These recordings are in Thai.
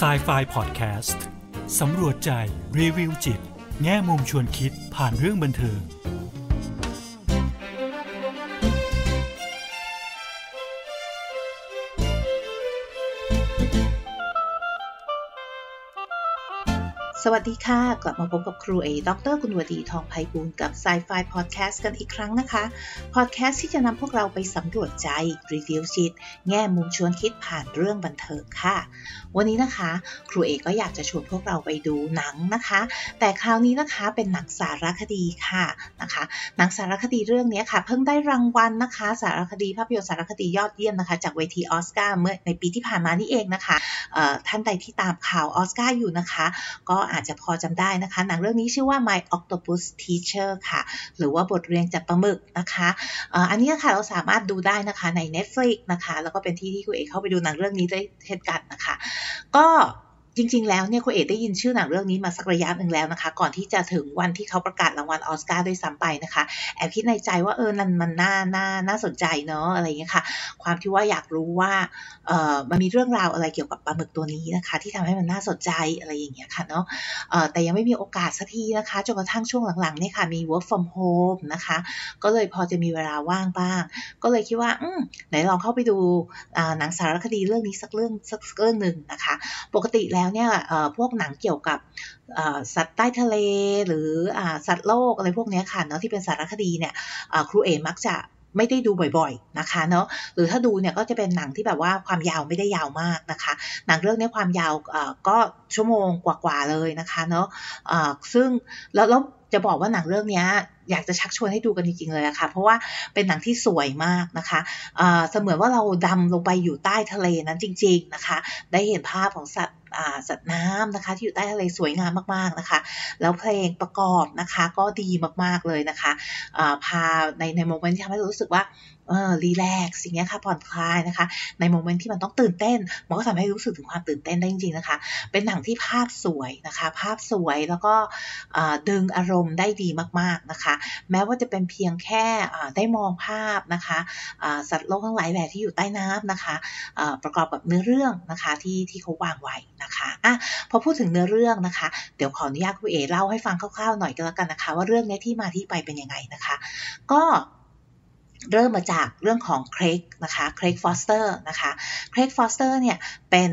Psy-Fi Podcast สำรวจใจรีวิวจิตแง่มุมชวนคิดผ่านเรื่องบันเทิงสวัสดีค่ะกลับมาพบกับครูเอดร.กุลวดีทองไพบูลย์กับ Psy-Fi Podcast กันอีกครั้งนะคะพอดแคสต์ที่จะนำพวกเราไปสำรวจใจรีวิวจิตแง่มุมชวนคิดผ่านเรื่องบันเทิงค่ะวันนี้นะคะครูเอก็อยากจะชวนพวกเราไปดูหนังนะคะแต่คราวนี้นะคะเป็นหนังสารคดีค่ะนะคะหนังสารคดีเรื่องนี้ค่ะเพิ่งได้รางวัล นะคะสารคดีภาพยนตร์สารคดียอดเยี่ยมนะคะจากเวทีออสการ์เมื่อในปีที่ผ่านมานี่เองนะคะท่านใดที่ตามข่าวออสการ์อยู่นะคะก็อาจจะพอจำได้นะคะหนังเรื่องนี้ชื่อว่า My Octopus Teacher ค่ะหรือว่าบทเรียนจับปลาหมึกนะคะอันนี้ค่ะเราสามารถดูได้นะคะใน Netflix นะคะแล้วก็เป็นที่ที่คุณเอกเข้าไปดูหนังเรื่องนี้ได้เช่นกันนะคะก็จริงๆแล้วเนี่ยคุณเอกได้ยินชื่อหนังเรื่องนี้มาสักระยะหนึ่งแล้วนะคะก่อนที่จะถึงวันที่เขาประกาศรางวัลออสการ์ด้วยซ้ำไปนะคะแอบคิดในใจว่ามันน่าสนใจเนาะอะไรอย่างเงี้ยค่ะความที่ว่าอยากรู้ว่ามันมีเรื่องราวอะไรเกี่ยวกับปลาหมึกตัวนี้นะคะที่ทำให้มันน่าสนใจอะไรอย่างเงี้ยค่ะเนาะแต่ยังไม่มีโอกาสสักทีนะคะจนกระทั่งช่วงหลังๆเนี่ยค่ะมี work from home นะคะก็เลยพอจะมีเวลาว่างบ้างก็เลยคิดว่าไหนลองเข้าไปดูหนังสารคดีเรื่องนี้สักเรื่องนึงนะคะปกติแล้วเนี่ยพวกหนังเกี่ยวกับสัตว์ใต้ทะเลหรือสัตว์โลกอะไรพวกนี้ค่ะเนาะที่เป็นสารคดีเนี่ยครูเอมักจะไม่ได้ดูบ่อยๆนะคะเนาะหรือถ้าดูเนี่ยก็จะเป็นหนังที่แบบว่าความยาวไม่ได้ยาวมากนะคะหนังเรื่องนี้ความยาวก็ชั่วโมงกว่าๆเลยนะคะเนาะซึ่งแล้วจะบอกว่าหนังเรื่องนี้อยากจะชักชวนให้ดูกันจริงๆเลยค่ะเพราะว่าเป็นหนังที่สวยมากนะคะเสมือนว่าเราดำลงไปอยู่ใต้ทะเลนั้นจริงๆนะคะได้เห็นภาพของสัตว์น้ำนะคะที่อยู่ใต้ทะเลสวยงามมากๆนะคะแล้วเพลงประกอบนะคะก็ดีมากๆเลยนะคะพาในโมเมนต์ที่ทำให้รู้สึกว่ารีแลกซ์อย่างเงี้ยค่ะผ่อนคลายนะคะในโมเมนต์ที่มันต้องตื่นเต้นมันก็ทำให้รู้สึกถึงความตื่นเต้นได้จริงๆนะคะเป็นหนังที่ภาพสวยนะคะภาพสวยแล้วก็ดึงอารมณ์ได้ดีมากๆนะคะแม้ว่าจะเป็นเพียงแค่ได้มองภาพนะคะสัตว์โลกทั้งหลายแหล่ที่อยู่ใต้น้ำนะคะประกอบกับเนื้อเรื่องนะคะที่เขาวางไว้นะคะพอพูดถึงเนื้อเรื่องนะคะเดี๋ยวขออนุญาตคุณเอเล่าให้ฟังคร่าวๆหน่อยก็แล้วกันนะคะว่าเรื่องนี้ที่มาที่ไปเป็นยังไงนะคะก็เริ่มมาจากเรื่องของเครกนะคะ Craig Foster นะคะ Craig Foster เนี่ยเป็น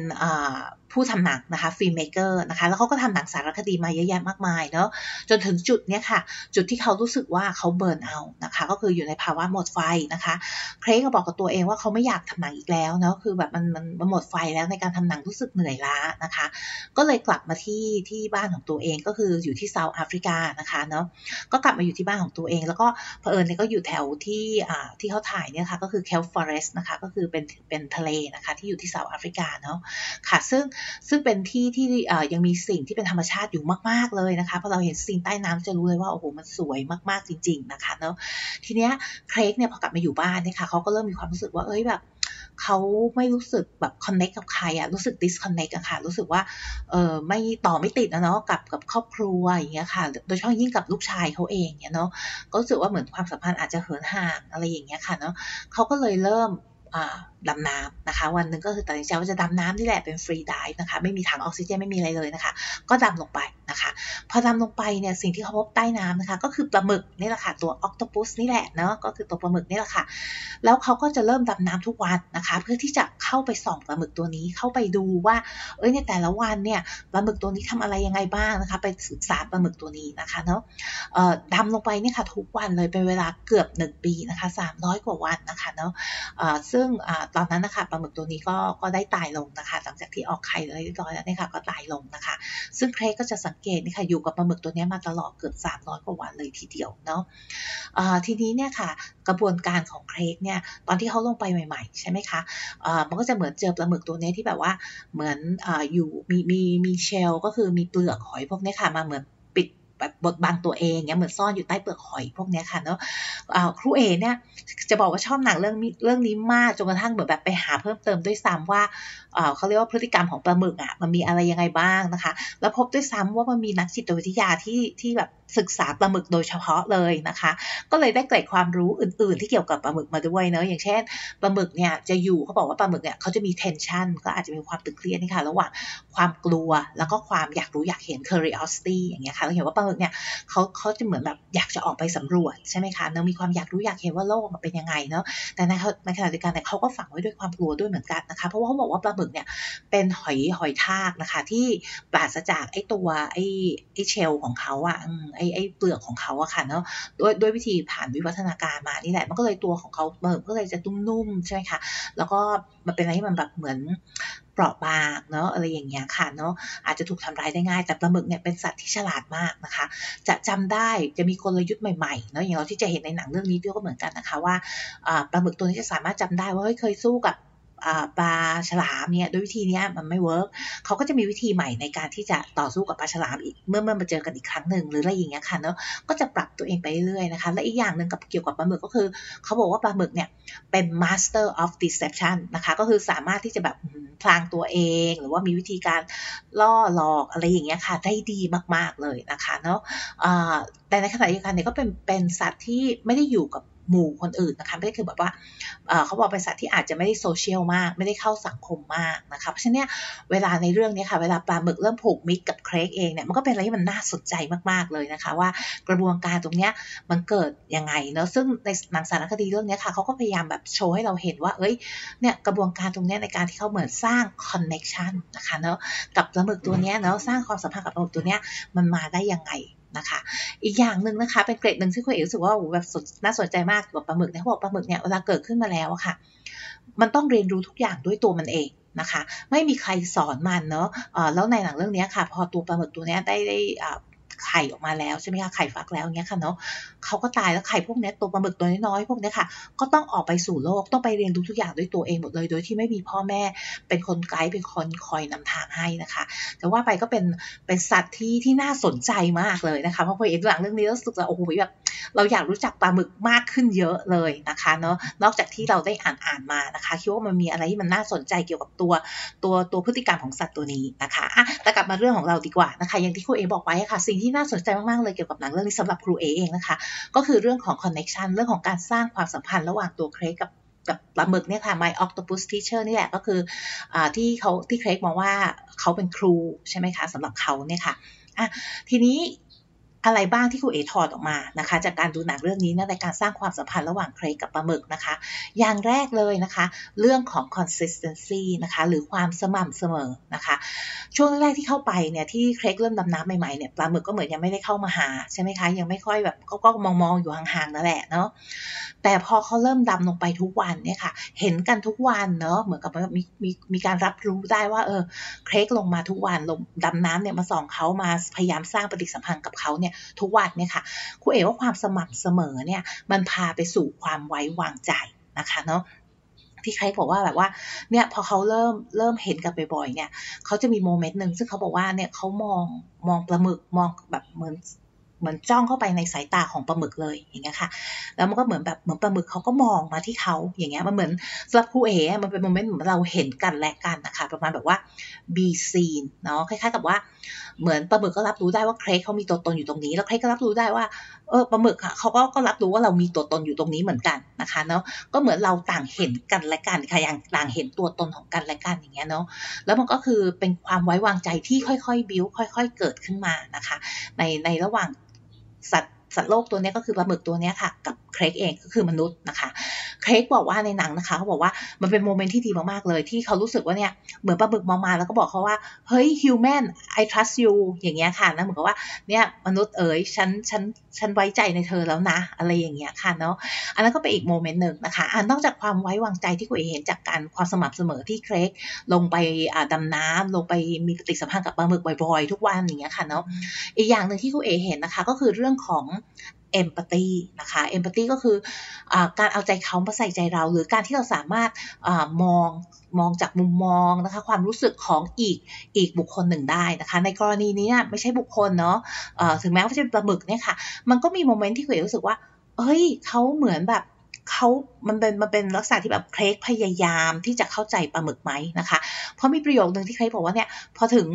ผู้ทำหนังนะคะฟิล์มเมกเกอร์นะคะแล้วเขาก็ทำหนังสารคดีมาเยอะแยะมากมายเนาะจนถึงจุดเนี้ยค่ะจุดที่เขารู้สึกว่าเขาเบิร์นเอานะคะก็คืออยู่ในภาวะหมดไฟนะคะเครกก็บอกกับตัวเองว่าเขาไม่อยากทำหนังอีกแล้วเนาะคือแบบมันหมดไฟแล้วในการทำหนังรู้สึกเหนื่อยล้านะคะก็เลยกลับมาที่บ้านของตัวเองก็คืออยู่ที่เซาท์แอฟริกานะคะเนาะก็กลับมาอยู่ที่บ้านของตัวเองแล้วก็เผอิญเนี่ยก็อยู่แถวที่เขาถ่ายเนี่ยค่ะก็คือแคลฟอเรสต์นะคะก็คือเป็นทะเลนะคะที่อยู่ที่เซาท์แอฟริกาเนาะค่ะซึ่งเป็นที่ที่ยังมีสิ่งที่เป็นธรรมชาติอยู่มากๆเลยนะคะพอเราเห็นสิ่งใต้น้ำจะรู้เลยว่าโอ้โหมันสวยมากๆจริงๆนะคะแล้วทีเนี้ยเครกเนี่ยพอกลับมาอยู่บ้านเนี่ยค่ะเขาก็เริ่มมีความรู้สึกว่าเอ้ยแบบเขาไม่รู้สึกแบบคอนเนคกับใครอะรู้สึกดิสคอนเนคอะค่ะรู้สึกว่าไม่ต่อไม่ติดนะเนาะกับครอบครัวอย่างเงี้ยค่ะโดยเฉพาะยิ่งกับลูกชายเขาเองเนี่ยเนาะก็รู้สึกว่าเหมือนความสัมพันธ์อาจจะเหินห่างอะไรอย่างเงี้ยค่ะเนาะเขาก็เลยเริ่มดำน้ำนะคะวันนึงก็คือตัดสินใจว่าจะดำน้ำนี่แหละเป็นฟรีไดฟ์นะคะไม่มีถังออกซิเจนไม่มีอะไรเลยนะคะก็ดำลงไปนะคะพอดำลงไปเนี่ยสิ่งที่เขาพบใต้น้ำนะคะก็คือปลาหมึกนี่แหละค่ะตัวออคโตปัสนี่แหละเนาะก็คือตัวปลาหมึกนี่แหละค่ะแล้วเขาก็จะเริ่มดำน้ำทุกวันนะคะเพื่อที่จะเข้าไปส่องปลาหมึกตัวนี้เข้าไปดูว่าในแต่ละวันเนี่ยปลาหมึกตัวนี้ทำอะไรยังไงบ้างนะคะไปศึกษาปลาหมึกตัวนี้นะคะเนาะดำลงไปเนี่ยค่ะทุกวันเลยเป็นเวลาเกือบ1ปีนะคะ300กว่าวันนะคะเนาะซึ่งตอนนั้นนะคะปลาหมึกตัวนี้ก็ได้ตายลงนะคะหลังจากที่ออกไข่เรียบร้อยแล้วเนี่ยค่ะก็ตายลงนะคะซึ่งเครกก็จะสังเกตนี่ค่ะอยู่กับปลาหมึกตัวนี้มาตลอดเกือบ300กว่าวันเลยทีเดียวเนาะทีนี้เนี่ยค่ะกระบวนการของเครกเนี่ยตอนที่เขาลงไปใหม่ๆใช่ไหมคะมันก็จะเหมือนเจอปลาหมึกตัวนี้ที่แบบว่าเหมือนอยู่มีเชลก็คือมีเปลือกหอยพวกนี้ค่ะมาเหมือนแบบบดบังตัวเองเงี้ยเหมือนซ่อนอยู่ใต้เปลือกหอยพวกนี้ค่ะเนาะครูเอเนี่ยจะบอกว่าชอบหนังเรื่องนี้มากจนกระทั่งเหมือนแบบไปหาเพิ่มเติมด้วยซ้ำว่าเขาเรียกว่าพฤติกรรมของปลาหมึกอ่ะมันมีอะไรยังไงบ้างนะคะแล้วพบด้วยซ้ำว่ามันมีนักจิตวิทยาที่แบบ ศึกษาปลาหมึกโดยเฉพาะเลยนะคะก็เลยได้เกร็ดความรู้อื่นๆที่เกี่ยวกับปลาหมึกมาด้วยเนอะอย่างเช่นปลาหมึกเนี่ยจะอยู่เขาบอกว่าปลาหมึกเนี่ยเขาจะมี tension ก็อาจจะมีความตึงเครียดนี่ค่ะระหว่างความกลัวแล้วก็ความอยากรู้อยากเห็น curiosity อย่างเงี้ยค่ะเราเห็นว่าปลาหมึกเนี่ยเขาจะเหมือนแบบอยากจะออกไปสำรวจใช่ไหมคะเนอะมีความอยากรู้อยากเห็นว่าโลกมันเป็นยังไงเนอะแต่ในขณะเดียวกันเนี่ยเขาก็ฝังไว้ด้วยความกลัวด้วยเหมือนกันนะคะเพราะว่าเขาบอกว่าปลาหมึกเนี่ยเป็นหอยทากนะคะที่ปราศจากไอตัวไอเชลของเขาอะไอเปลือกของเขาอะค่ะเนาะด้วยวิธีผ่านวิวัฒนาการมานี่แหละมันก็เลยตัวของเขาเบิกก็เลยจะนุ่มๆใช่ไหมคะแล้วก็มันเป็นอะไรที่มันแบบเหมือนเปราะบางเนาะอะไรอย่างเงี้ยค่ะเนาะอาจจะถูกทำร้ายได้ง่ายแต่ปลาหมึกเนี่ยเป็นสัตว์ที่ฉลาดมากนะคะจะจำได้จะมีกลยุทธ์ใหม่ๆเนาะอย่างเราที่จะเห็นในหนังเรื่องนี้ด้วยก็เหมือนกันนะคะว่าปลาหมึกตัวนี้จะสามารถจำได้ว่าเคยสู้กับปลาฉลามเนี่ยด้วยวิธีนี้มันไม่เวิร์กเขาก็จะมีวิธีใหม่ในการที่จะต่อสู้กับปลาฉลามอีกเมื่อมาเจอกันอีกครั้งหนึ่งหรืออะไรอย่างเงี้ยค่ะเนาะก็จะปรับตัวเองไปเรื่อยๆนะคะและอีกอย่างหนึ่งกับเกี่ยวกับปลาหมึกก็คือเขาบอกว่าปลาหมึกเนี่ยเป็น master of deception นะคะก็คือสามารถที่จะแบบพลางตัวเองหรือว่ามีวิธีการล่อหลอกอะไรอย่างเงี้ยค่ะได้ดีมากๆเลยนะคะเนาะแต่ในขณะเดียวกันเนี่ยก็เป็นสัตว์ที่ไม่ได้อยู่กับหมู่คนอื่นนะคะไม่ได้คือแบบว่าเขาบอกเป็นสัตว์ที่อาจจะไม่ได้โซเชียลมากไม่ได้เข้าสังคมมากนะคะเพราะฉะนั้นเนี่ยเวลาในเรื่องนี้ค่ะเวลาปลาหมึกเริ่มผูกมิตรกับเครกเองเนี่ยมันก็เป็นอะไรที่มันน่าสนใจมากๆเลยนะคะว่ากระบวนการตรงเนี้ยมันเกิดยังไงเนาะซึ่งในหนังสารคดีเรื่องนี้ค่ะเขาก็พยายามแบบโชว์ให้เราเห็นว่าเอ้ยเนี่ยกระบวนการตรงเนี้ยในการที่เขาเหมือนสร้างคอนเนคชันนะคะเนาะกับปลาหมึกตัวเนี้ยเนาะสร้างความสัมพันธ์กับปลาหมึกตัวเนี้ยมันมาได้ยังไงนะคะอีกอย่างนึงนะคะเป็นเกรดนึงที่คุณเอ๋รู้สึกว่าแบบน่าสนใจมากกับปลาหมึกเนี่ยเขาบอกปลาหมึกเนี่ยเวลาเกิดขึ้นมาแล้วอะค่ะมันต้องเรียนรู้ทุกอย่างด้วยตัวมันเองนะคะไม่มีใครสอนมันเนาะแล้วในหนังเรื่องนี้ค่ะพอตัวปลาหมึกตัวนี้ได้ไข่ออกมาแล้วใช่ไหมคะไข่ฟักแล้วเงี้ยค่ะเนาะเขาก็ตายแล้วไข่พวกนี้ตัวปลาหมึกตัวน้อยๆพวกนี้ค่ะก็ต้องออกไปสู่โลกต้องไปเรียนรู้ทุกอย่างด้วยตัวเองหมดเลยโดยที่ไม่มีพ่อแม่เป็นคนไกด์เป็นคนคอยนำทางให้นะคะแต่ว่าไปก็เป็นสัตว์ที่น่าสนใจมากเลยนะคะเพราะพอเห็นหลังเรื่องนี้แล้วรู้สึกว่าโอ้โหแบบเราอยากรู้จักปลาหมึกมากขึ้นเยอะเลยนะคะเนาะนอกจากที่เราได้อ่านมานะคะคิดว่ามันมีอะไรที่มันน่าสนใจเกี่ยวกับตัวพฤติกรรมของสัตว์ตัวนี้นะคะอ่ะแต่กลับมาเรื่องของเราดีกว่านะคะอย่างที่ครูเอบอกไว้ค่ะสิ่งที่น่าสนใจมากๆเลยเกี่ยวกับหนังเรื่องนี้สำหรับครูเอเองนะคะก็คือเรื่องของ connection เรื่องของการสร้างความสัมพันธ์ระหว่างตัวเครกกับปลาหมึกเนี่ยค่ะ My Octopus Teacher นี่แหละก็คือที่เครกมองว่าเขาเป็นครูใช่ไหมคะสำหรับเขาเนี่ยค่ะอ่ะทีนี้อะไรบ้างที่ครูเอถอดออกมานะคะจากการดูหนังเรื่องนี้นะในการสร้างความสัมพันธ์ระหว่างเครกกับปลาหมึกนะคะอย่างแรกเลยนะคะเรื่องของ consistency นะคะหรือความสม่ำเสมอนะคะช่วงแรกที่เข้าไปเนี่ยที่เครกเริ่มดำน้ำใหม่ๆเนี่ยปลาหมึกก็เหมือนยังไม่ได้เข้ามาหาใช่ไหมคะยังไม่ค่อยแบบก็มองอยู่ห่างๆนั่นแหละเนาะแต่พอเขาเริ่มดำลงไปทุกวันเนี่ยค่ะเห็นกันทุกวันเนาะเหมือนกับมีการรับรู้ได้ว่าเครกลงมาทุกวันลงดำน้ำเนี่ยมาส่องเขามาพยายามสร้างปฏิสัมพันธ์กับเขาเนี่ยทุกวันเนี่ยค่ะครูเอ๋ว่าความสม่ำเสมอเนี่ยมันพาไปสู่ความไว้วางใจนะคะเนาะที่ใครบอกว่าแบบว่าเนี่ยพอเขาเริ่มเห็นกันบ่อยๆเนี่ยเขาจะมีโมเมนต์นึงซึ่งเขาบอกว่าเนี่ยเขามองปลาหมึกมองแบบเหมือนจ้องเข้าไปในสายตาของปลาหมึกเลยอย่างเงี้ยค่ะแล้วมันก็เหมือนปลาหมึกเขาก็มองมาที่เขาอย่างเงี้ยมันเหมือนสำหรับครูเอ๋มันเป็นโมเมนต์เหมือนเราเห็นกันและกันนะคะประมาณแบบว่า be seen เนาะคล้ายๆกับว่าเหมือนปลาหมึกก็รับรู้ได้ว่าเครกเขามีตัวตนอยู่ตรงนี้แล้วเครกก็รับรู้ได้ว่าปลาหมึกค่ะเขาก็รับรู้ว่าเรามีตัวตนอยู่ตรงนี้เหมือนกันนะคะเนาะก็เหมือนเราต่างเห็นกันและกันค่ะอย่างต่างเห็นตัวตนของกันและกันอย่างเงี้ยเนาะแล้วมันก็คือเป็นความไว้วางใจที่ค่อยๆบิ้วค่อยๆเกิดขึ้นมานะคะในระหว่างสัตว์โลกตัวนี้ก็คือปลาหมึกตัวนี้ค่ะกับเครกเองก็คือมนุษย์นะคะเครกบอกว่าในหนังนะคะเขาบอกว่ามันเป็นโมเมนต์ที่ดีมากๆเลยที่เขารู้สึกว่าเนี่ยเหมือนปลาหมึกมองมาแล้วก็บอกเขาว่าเฮ้ย human I trust you อย่างเงี้ยค่ะนะเหมือนกับว่าเนี่ยมนุษย์เอ๋ยฉันไว้ใจในเธอแล้วนะอะไรอย่างเงี้ยค่ะเนาะอันนั้นก็เป็นอีกโมเมนต์หนึ่งนะคะนอกจากความไว้วางใจที่คุณเห็นจากการความสม่ำเสมอที่เครกลงไปดำน้ำลงไปมีปฏิสัมพันธ์กับปลาหมึกบ่อยๆทุกวันอย่างเงี้ยค่ะเนาะอีกอย่างนึงที่คุณเห็นนะคะก็คือเรื่องของempathy นะคะ empathy ก็คือการเอาใจเขามาใส่ใจเราหรือการที่เราสามารถมองจากมุมมองนะคะความรู้สึกของอีกบุคคลหนึ่งได้นะคะในกรณีนี้เนี่ยไม่ใช่บุคคลเนาะถึงแม้ว่าจะเป็นปลาหมึกเนี่ยค่ะมันก็มีโมเมนต์ที่คุณเอ๋รู้สึกว่าเฮ้ยเขาเหมือนแบบ มันเป็นลักษณะที่แบบเครกพยายามที่จะเข้าใจปลาหมึกไหมนะคะเพราะมีประโยคนึงที่เครกบอกว่าเนี่ยพอถึง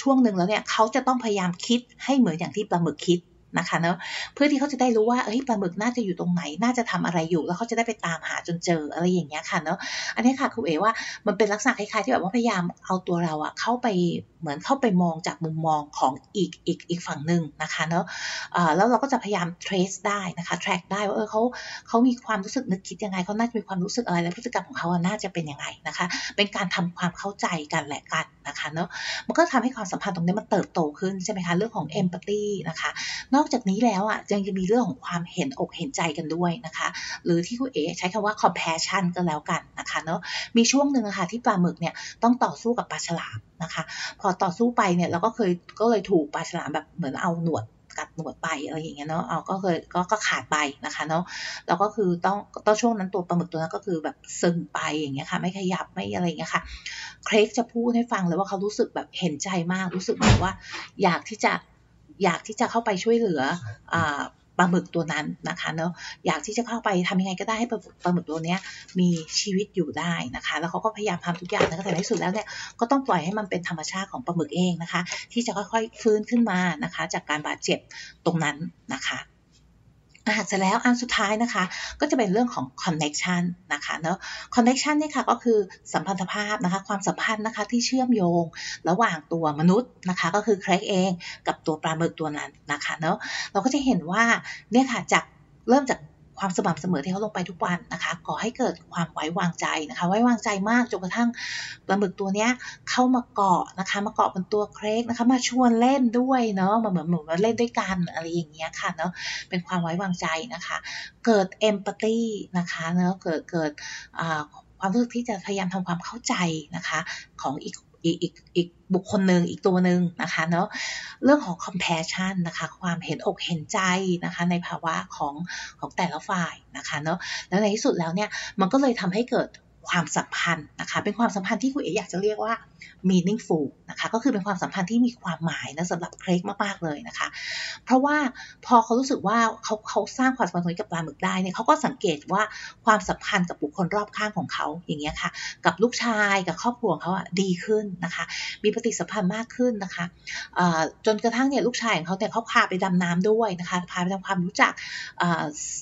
ช่วงนึงแล้วเนี่ยเขาจะต้องพยายามคิดให้เหมือนอย่างที่ปลาหมึกคิดนะคะเนาะเพื่อที่เขาจะได้รู้ว่าเอ้ยปลาหมึกน่าจะอยู่ตรงไหนน่าจะทำอะไรอยู่แล้วเขาจะได้ไปตามหาจนเจออะไรอย่างเงี้ยค่ะเนาะอันนี้ค่ะครูเอ๋ว่ามันเป็นลักษณะคล้ายๆที่แบบว่าพยายามเอาตัวเราอะเข้าไปมองจากมุมมองของอีกฝั่งนึงนะคะเนาะแล้วเราก็จะพยายาม trace ได้นะคะ track ได้ว่าเขามีความรู้สึกนึกคิดยังไงเขาน่าจะมีความรู้สึกอะไรและพฤติกรรมของเขาน่าจะเป็นยังไงนะคะเป็นการทำความเข้าใจกันและกันนะคะเนาะมันก็ทำให้ความสัมพันธ์ตรงนี้มันเติบโตขึ้นใช่ไหมคะเรื่องของ empathy นะคะนอกจากนี้แล้วอ่ะยังจะมีเรื่องของความเห็นอกเห็นใจกันด้วยนะคะหรือที่คุณเอ๋ใช้คำว่า compassion ก็แล้วกันนะคะเนาะมีช่วงนึงนะคะที่ปลาหมึกเนี่ยต้องต่อสู้กับปลาฉลามนะคะพอต่อสู้ไปเนี่ยเราก็เลยถูกปลาฉลามแบบเหมือนเอาหนวดกัดหนวดไปอะไรอย่างเงี้ยเนาะเอาก็ขาดไปนะคะเนาะแล้วก็คือต้องช่วงนั้นตัวปลาหมึกตัวนั้นก็คือแบบซึมไปอย่างเงี้ยค่ะไม่ขยับไม่อะไรอย่างเงี้ยค่ะเครกจะพูดให้ฟังเลยว่าเขารู้สึกแบบเห็นใจมากรู้สึกแบบว่าอยากที่จะเข้าไปช่วยเหลือปลาหมึกตัวนั้นนะคะเนาะอยากที่จะเข้าไปทำยังไงก็ได้ให้ปลาหมึกตัวนี้มีชีวิตอยู่ได้นะคะแล้วเขาก็พยายามทำทุกอย่างนะคะแต่ในที่สุดแล้วเนี่ยก็ต้องปล่อยให้มันเป็นธรรมชาติของปลาหมึกเองนะคะที่จะค่อยๆฟื้นขึ้นมานะคะจากการบาดเจ็บตรงนั้นนะคะหากเสร็จแล้วอันสุดท้ายนะคะก็จะเป็นเรื่องของ connection นะคะเนาะ connection เนี่ยค่ะก็คือสัมพันธภาพนะคะความสัมพันธ์นะคะที่เชื่อมโยงระหว่างตัวมนุษย์นะคะก็คือแครกเองกับตัวปลาหมึกตัวนั้นนะคะเนาะเราก็จะเห็นว่าเนี่ยค่ะจากเริ่มจากความสม่ำเสมอที่เขาลงไปทุกวันนะคะก่อให้เกิดความไว้วางใจนะคะไว้วางใจมากจนกระทั่งปลาหมึกตัวเนี้ยเข้ามาเกาะนะคะมาเกาะบนตัวเครกนะคะมาชวนเล่นด้วยเนาะมาเหมือนมาเล่นด้วยกันอะไรอย่างเงี้ยค่ะเนาะเป็นความไว้วางใจนะคะเกิดเอมพัตตี้นะคะเนาะเกิดความรู้สึกที่จะพยายามทำความเข้าใจนะคะของอีกบุคคลหนึ่งอีกตัวหนึ่งนะคะเนาะเรื่องของ compassion นะคะความเห็นอกเห็นใจนะคะในภาวะของแต่ละฝ่ายนะคะเนาะแล้วในที่สุดแล้วเนี่ยมันก็เลยทำให้เกิดความสัมพันธ์นะคะเป็นความสัมพันธ์ที่คุณเอ๋อยากจะเรียกว่า meaningful นะคะก็คือเป็นความสัมพันธ์ที่มีความหมายนะสำหรับเครกมากๆเลยนะคะเพราะว่าพอเขารู้สึกว่าเขาสร้างความสัมพันธ์กับปลาหมึกได้เนี่ยเขาก็สังเกตว่าความสัมพันธ์กับบุคคลรอบข้างของเขาอย่างเงี้ยค่ะกับลูกชายกับครอบครัวเขาดีขึ้นนะคะมีปฏิสัมพันธ์มากขึ้นนะคะจนกระทั่งเนี่ยลูกชายของเขาแต่เขาพาไปดำน้ำด้วยนะคะพาไปทำความรู้จัก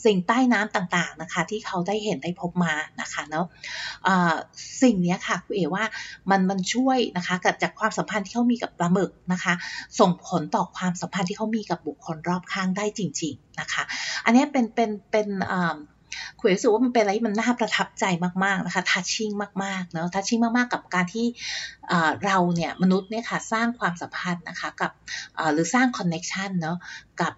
สิ่งใต้น้ำต่างๆนะคะที่เขาได้เห็นได้พบมานะคะเนาะสิ่งนี้ค่ะคุณเอ๋ว่ามันช่วยนะคะกับจากความสัมพันธ์ที่เขามีกับปลาหมึกนะคะส่งผลต่อความสัมพันธ์ที่เขามีกับบุคคลรอบข้างได้จริงๆนะคะอันนี้เป็นคุณเอ๋รู้สึกว่ามันเป็นอะไรที่มันน่าประทับใจมากๆนะคะทัชชิ่งมากๆเนาะทัชชิ่งมากๆกับการที่เราเนี่ยมนุษย์เนี่ยค่ะสร้างความสัมพันธ์นะคะกับหรือสร้างคอนเนคชันเนาะกับ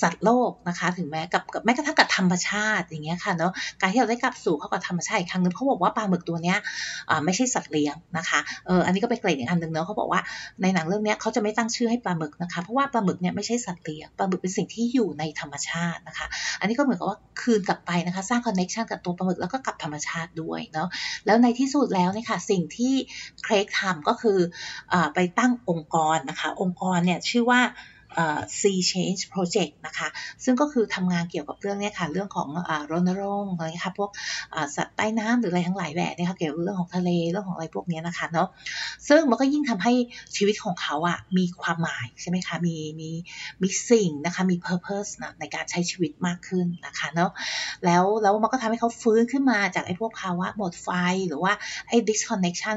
สัตว์โลกนะคะถึงแม้กับแม้กระทั่งกับธรรมชาติอย่างเงี้ยค่ะเนาะการที่เราได้กลับสู่เข้ากับธรรมชาติอีกครั้งนึงเขาบอกว่าปลาหมึกตัวเนี้ยไม่ใช่สัตว์เลี้ยงนะคะอันนี้ก็เป็นเกรดอีกอันนึงเนาะเขาบอกว่าในหนังเรื่องเนี้ยเขาจะไม่ตั้งชื่อให้ปลาหมึกนะคะเพราะว่าปลาหมึกเนี่ยไม่ใช่สัตว์เลี้ยงปลาหมึกเป็นสิ่งที่อยู่ในธรรมชาตินะคะอันนี้ก็เหมือนกับว่าคืนกลับไปนะคะสร้างคอนเนคชันกับตัวปลาหมึกแล้วก็กับธรรมชาติด้วยเนาะแล้วในที่สุดแล้วเนี่ยค่ะสิ่งที่เครกทำก็คือไปตั้งองค์กรนะคะองค์กรเนี่ยชื่อว่าSea Change Project นะคะซึ่งก็คือทำงานเกี่ยวกับเรื่องนี้ค่ะเรื่องของรณรงค์อะไรค่ะพวกสัตว์ใต้น้ำหรืออะไรทั้งหลายแหล่เนี่ยค่ะเกี่ยวกับเรื่องของทะเลเรื่องของอะไรพวกนี้นะคะเนาะซึ่งมันก็ยิ่งทำให้ชีวิตของเขาอ่ะมีความหมายใช่ไหมคะมีสิ่งนะคะมี purpose นะในการใช้ชีวิตมากขึ้นนะคะเนาะแล้วมันก็ทำให้เขาฟื้นขึ้นมาจากไอ้พวกภาวะหมดไฟหรือว่าไอ้ disconnection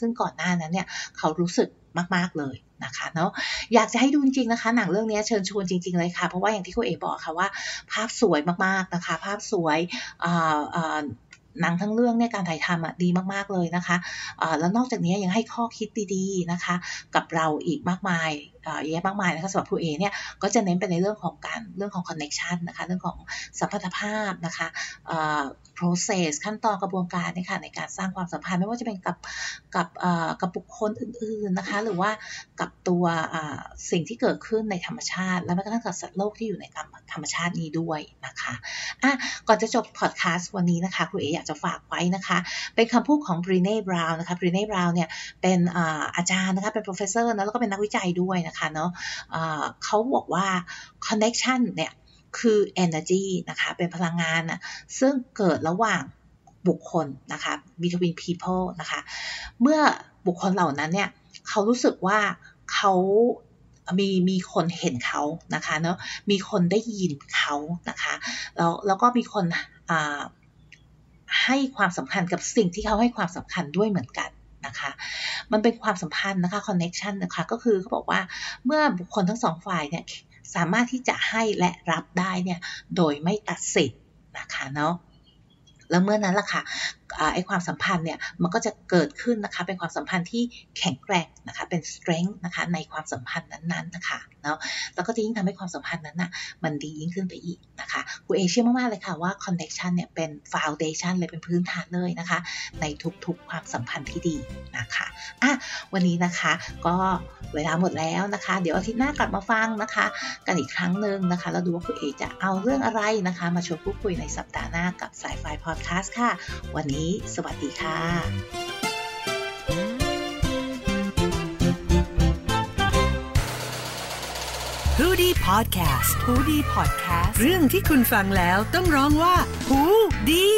ซึ่งก่อนหน้านั้นเนี่ยเขารู้สึกมากๆเลยนะคะเนาะอยากจะให้ดูจริงๆนะคะหนังเรื่องนี้เชิญชวนจริงๆเลยค่ะเพราะว่าอย่างที่คุณเอ๋บอกค่ะว่าภาพสวยมากๆนะคะภาพสวยหนังทั้งเรื่องเนี่ยการถ่ายทำดีมากๆเลยนะคะแล้วนอกจากนี้ยังให้ข้อคิดดีๆนะคะกับเราอีกมากมายเยอะมากมายนะคะสำหรับครูเอเนี่ยก็จะเน้นไปในเรื่องของการเรื่องของ connection นะคะเรื่องของสัมพันธภาพนะคะ process ขั้นตอนกระบวนการนะคะในการสร้างความสัมพันธ์ไม่ว่าจะเป็นกับบุคคลอื่นๆนะคะหรือว่ากับตัวสิ่งที่เกิดขึ้นในธรรมชาติและแม้กระทั่งกับสัตว์โลกที่อยู่ในธรรมชาตินี้ด้วยนะคะก่อนจะจบ podcast วันนี้นะคะครูเออยากจะฝากไว้นะคะเป็นคำพูดของ Brené Brown นะคะ Brené Brown เนี่ยเป็นอาจารย์นะคะเป็น professor นะแล้วก็เป็นนักวิจัยด้วยนะคะเนาะเขาบอกว่า connection เนี่ย คือ energy นะคะเป็นพลังงานนะซึ่งเกิดระหว่างบุคคลนะคะ between people นะคะเมื่อบุคคลเหล่านั้นเนี่ยเขารู้สึกว่าเขามีคนเห็นเขานะคะเนาะมีคนได้ยินเขานะคะแล้วก็มีคนให้ความสำคัญกับสิ่งที่เขาให้ความสำคัญด้วยเหมือนกันนะคะมันเป็นความสัมพันธ์นะคะ connection นะคะก็คือเขาบอกว่าเมื่อบุคคลทั้งสองฝ่ายเนี่ยสามารถที่จะให้และรับได้เนี่ยโดยไม่ตัดสินนะคะเนาะแล้วเมื่อนั้นล่ะค่ะไอความสัมพันธ์เนี่ยมันก็จะเกิดขึ้นนะคะเป็นความสัมพันธ์ที่แข็งแกร่งนะคะเป็น strength นะคะในความสัมพันธ์นั้นๆนะคะเนาะแล้วก็จะยิ่งทำให้ความสัมพันธ์นั้นน่ะมันดียิ่งขึ้นไปอีกนะคะกูเอเชื่อมากๆเลยค่ะว่า connection เนี่ยเป็น foundation เลยเป็นพื้นฐานเลยนะคะในทุกๆความสัมพันธ์ที่ดีนะคะอ่ะวันนี้นะคะก็เวลาหมดแล้วนะคะเดี๋ยวอาทิตย์หน้ากลับมาฟังนะคะกันอีกครั้งนึงนะคะแล้วดูว่ากูเอจะเอาเรื่องอะไรนะคะมาชวนพูดคุยในสัปดาห์หน้ากับ Psy-Fi Podcast ค่ะวันนี้สวัสดีค่ะฮูดี้พอดแคสต์ฮูดี้พอดแคสต์เรื่องที่คุณฟังแล้วต้องร้องว่าฮูดี้